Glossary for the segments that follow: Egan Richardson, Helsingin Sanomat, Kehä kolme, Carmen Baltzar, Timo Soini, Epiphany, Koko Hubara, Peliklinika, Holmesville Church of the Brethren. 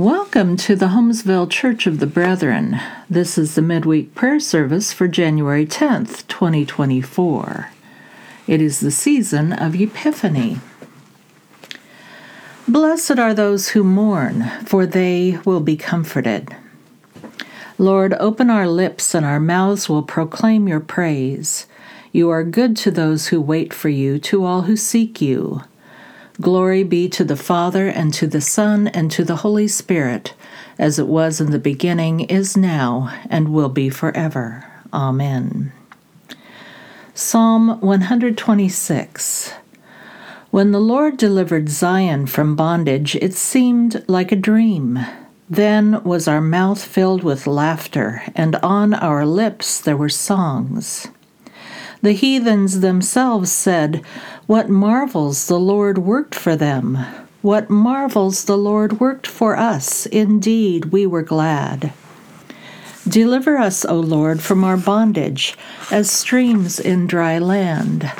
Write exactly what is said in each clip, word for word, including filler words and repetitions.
Welcome to the Holmesville Church of the Brethren. This is the midweek prayer service for January tenth, twenty twenty-four. It is the season of Epiphany. Blessed are those who mourn, for they will be comforted. Lord, open our lips, and our mouths will proclaim your praise. You are good to those who wait for you, to all who seek you. Glory be to the Father, and to the Son, and to the Holy Spirit, as it was in the beginning, is now, and will be forever. Amen. Psalm one hundred twenty-six. When the Lord delivered Zion from bondage, it seemed like a dream. Then was our mouth filled with laughter, and on our lips there were songs. The heathens themselves said, "What marvels the Lord worked for them! What marvels the Lord worked for us! Indeed, we were glad." Deliver us, O Lord, from our bondage, as streams in dry land.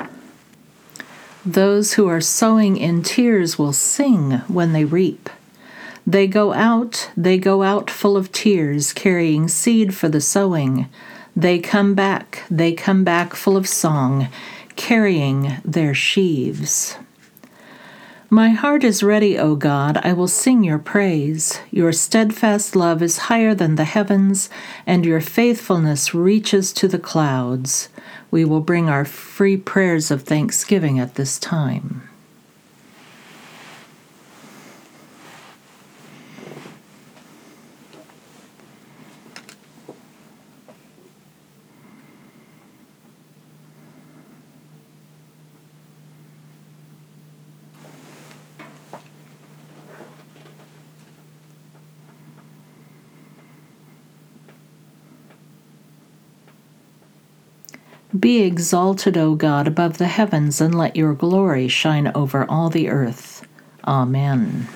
Those who are sowing in tears will sing when they reap. They go out, they go out full of tears, carrying seed for the sowing. They come back, they come back full of song, carrying their sheaves. My heart is ready, O God, I will sing your praise. Your steadfast love is higher than the heavens, and your faithfulness reaches to the clouds. We will bring our free prayers of thanksgiving at this time. Be exalted, O God, above the heavens, and let your glory shine over all the earth. Amen.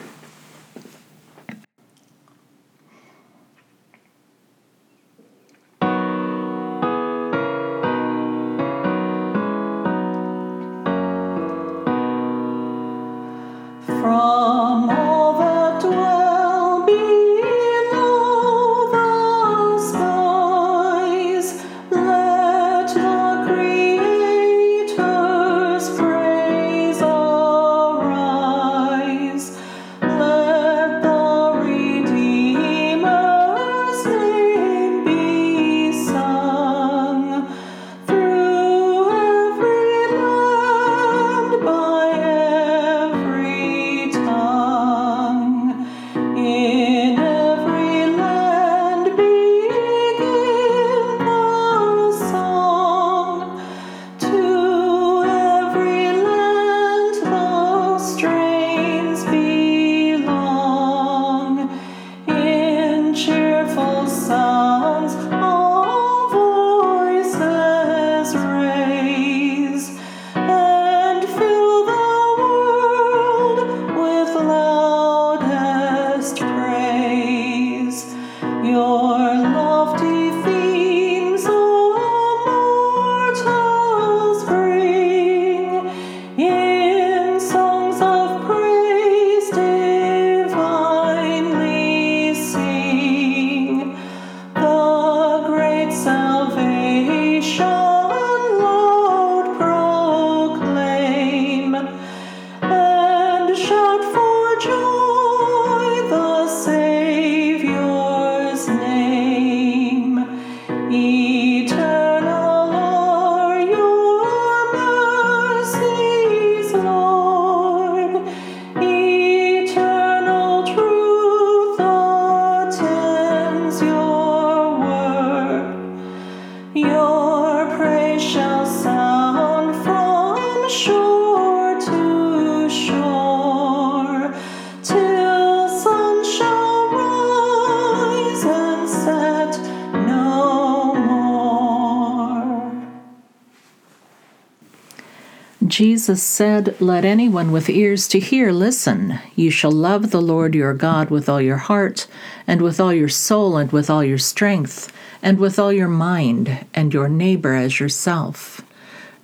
Jesus said, "Let anyone with ears to hear listen. You shall love the Lord your God with all your heart, and with all your soul, and with all your strength, and with all your mind, and your neighbor as yourself.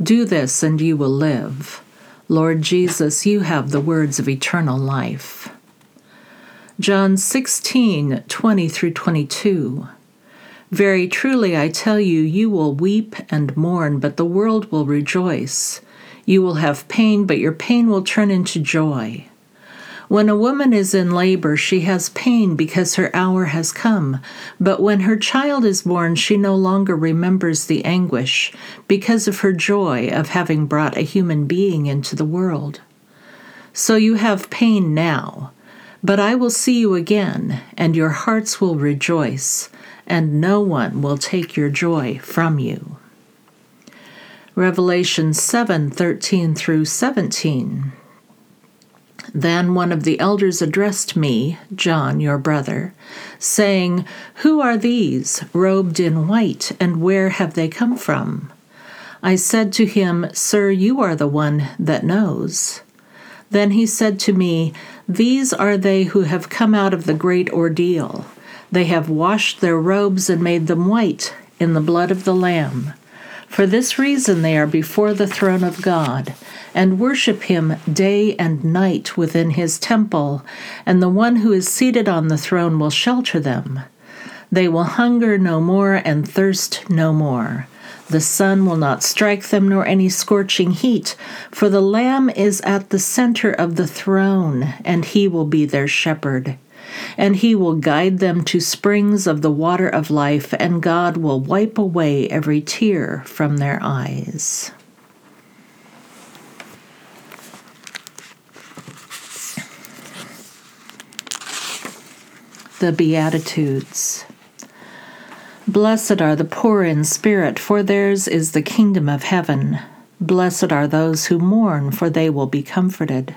Do this, and you will live." Lord Jesus, you have the words of eternal life. John sixteen, twenty through twenty-two. Very truly I tell you, you will weep and mourn, but the world will rejoice. You will have pain, but your pain will turn into joy. When a woman is in labor, she has pain because her hour has come. But when her child is born, she no longer remembers the anguish because of her joy of having brought a human being into the world. So you have pain now, but I will see you again, and your hearts will rejoice, and no one will take your joy from you. Revelation seven thirteen through seventeen. Then one of the elders addressed me, John, your brother, saying, "Who are these, robed in white, and where have they come from?" I said to him, "Sir, you are the one that knows." Then he said to me, "These are they who have come out of the great ordeal. They have washed their robes and made them white in the blood of the Lamb. For this reason they are before the throne of God, and worship him day and night within his temple, and the one who is seated on the throne will shelter them. They will hunger no more and thirst no more. The sun will not strike them nor any scorching heat, for the Lamb is at the center of the throne, and he will be their shepherd. And he will guide them to springs of the water of life, and God will wipe away every tear from their eyes." The Beatitudes. Blessed are the poor in spirit, for theirs is the kingdom of heaven. Blessed are those who mourn, for they will be comforted.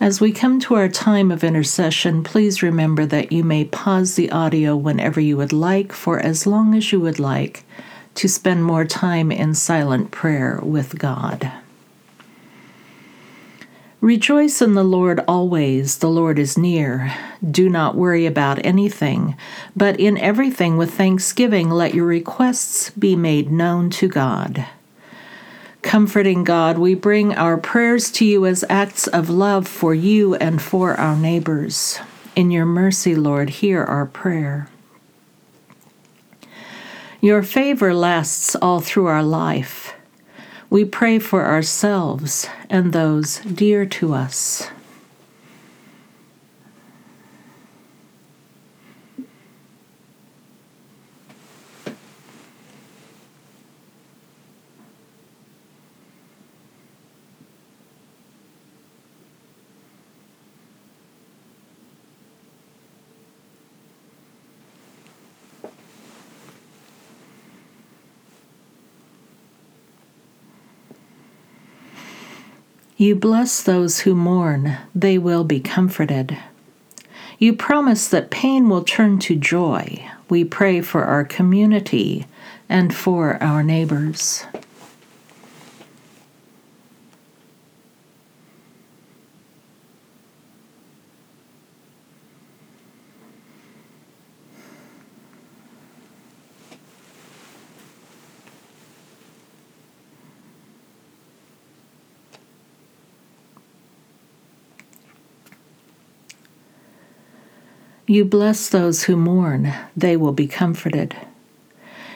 As we come to our time of intercession, please remember that you may pause the audio whenever you would like, for as long as you would like, to spend more time in silent prayer with God. Rejoice in the Lord always. The Lord is near. Do not worry about anything, but in everything with thanksgiving let your requests be made known to God. Comforting God, we bring our prayers to you as acts of love for you and for our neighbors. In your mercy, Lord, hear our prayer. Your favor lasts all through our life. We pray for ourselves and those dear to us. You bless those who mourn, they will be comforted. You promise that pain will turn to joy. We pray for our community and for our neighbors. You bless those who mourn, they will be comforted.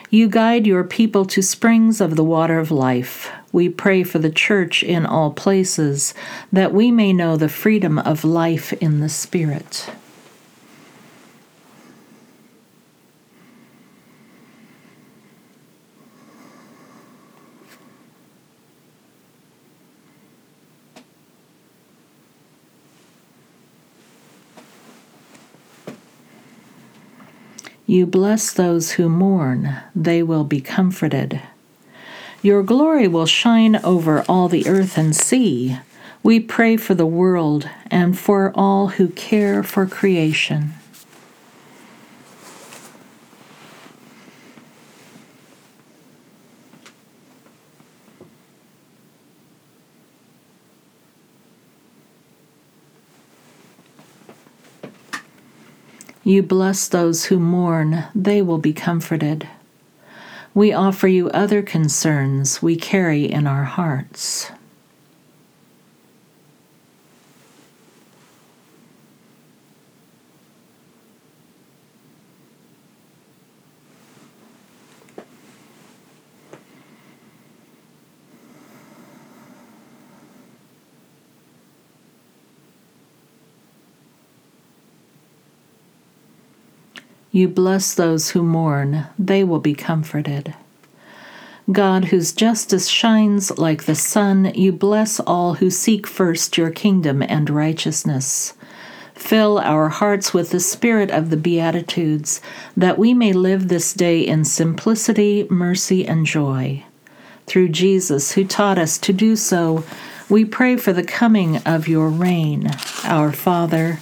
You guide your people to springs of the water of life. We pray for the church in all places, that we may know the freedom of life in the Spirit. You bless those who mourn, they will be comforted. Your glory will shine over all the earth and sea. We pray for the world and for all who care for creation. You bless those who mourn, they will be comforted. We offer you other concerns we carry in our hearts. You bless those who mourn, they will be comforted. God, whose justice shines like the sun, you bless all who seek first your kingdom and righteousness. Fill our hearts with the spirit of the Beatitudes, that we may live this day in simplicity, mercy, and joy. Through Jesus, who taught us to do so, we pray for the coming of your reign. Our Father,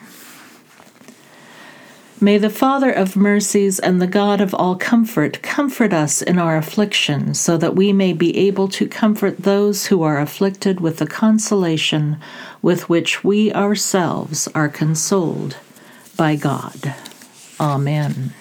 May the Father of mercies and the God of all comfort comfort us in our affliction, so that we may be able to comfort those who are afflicted with the consolation with which we ourselves are consoled by God. Amen.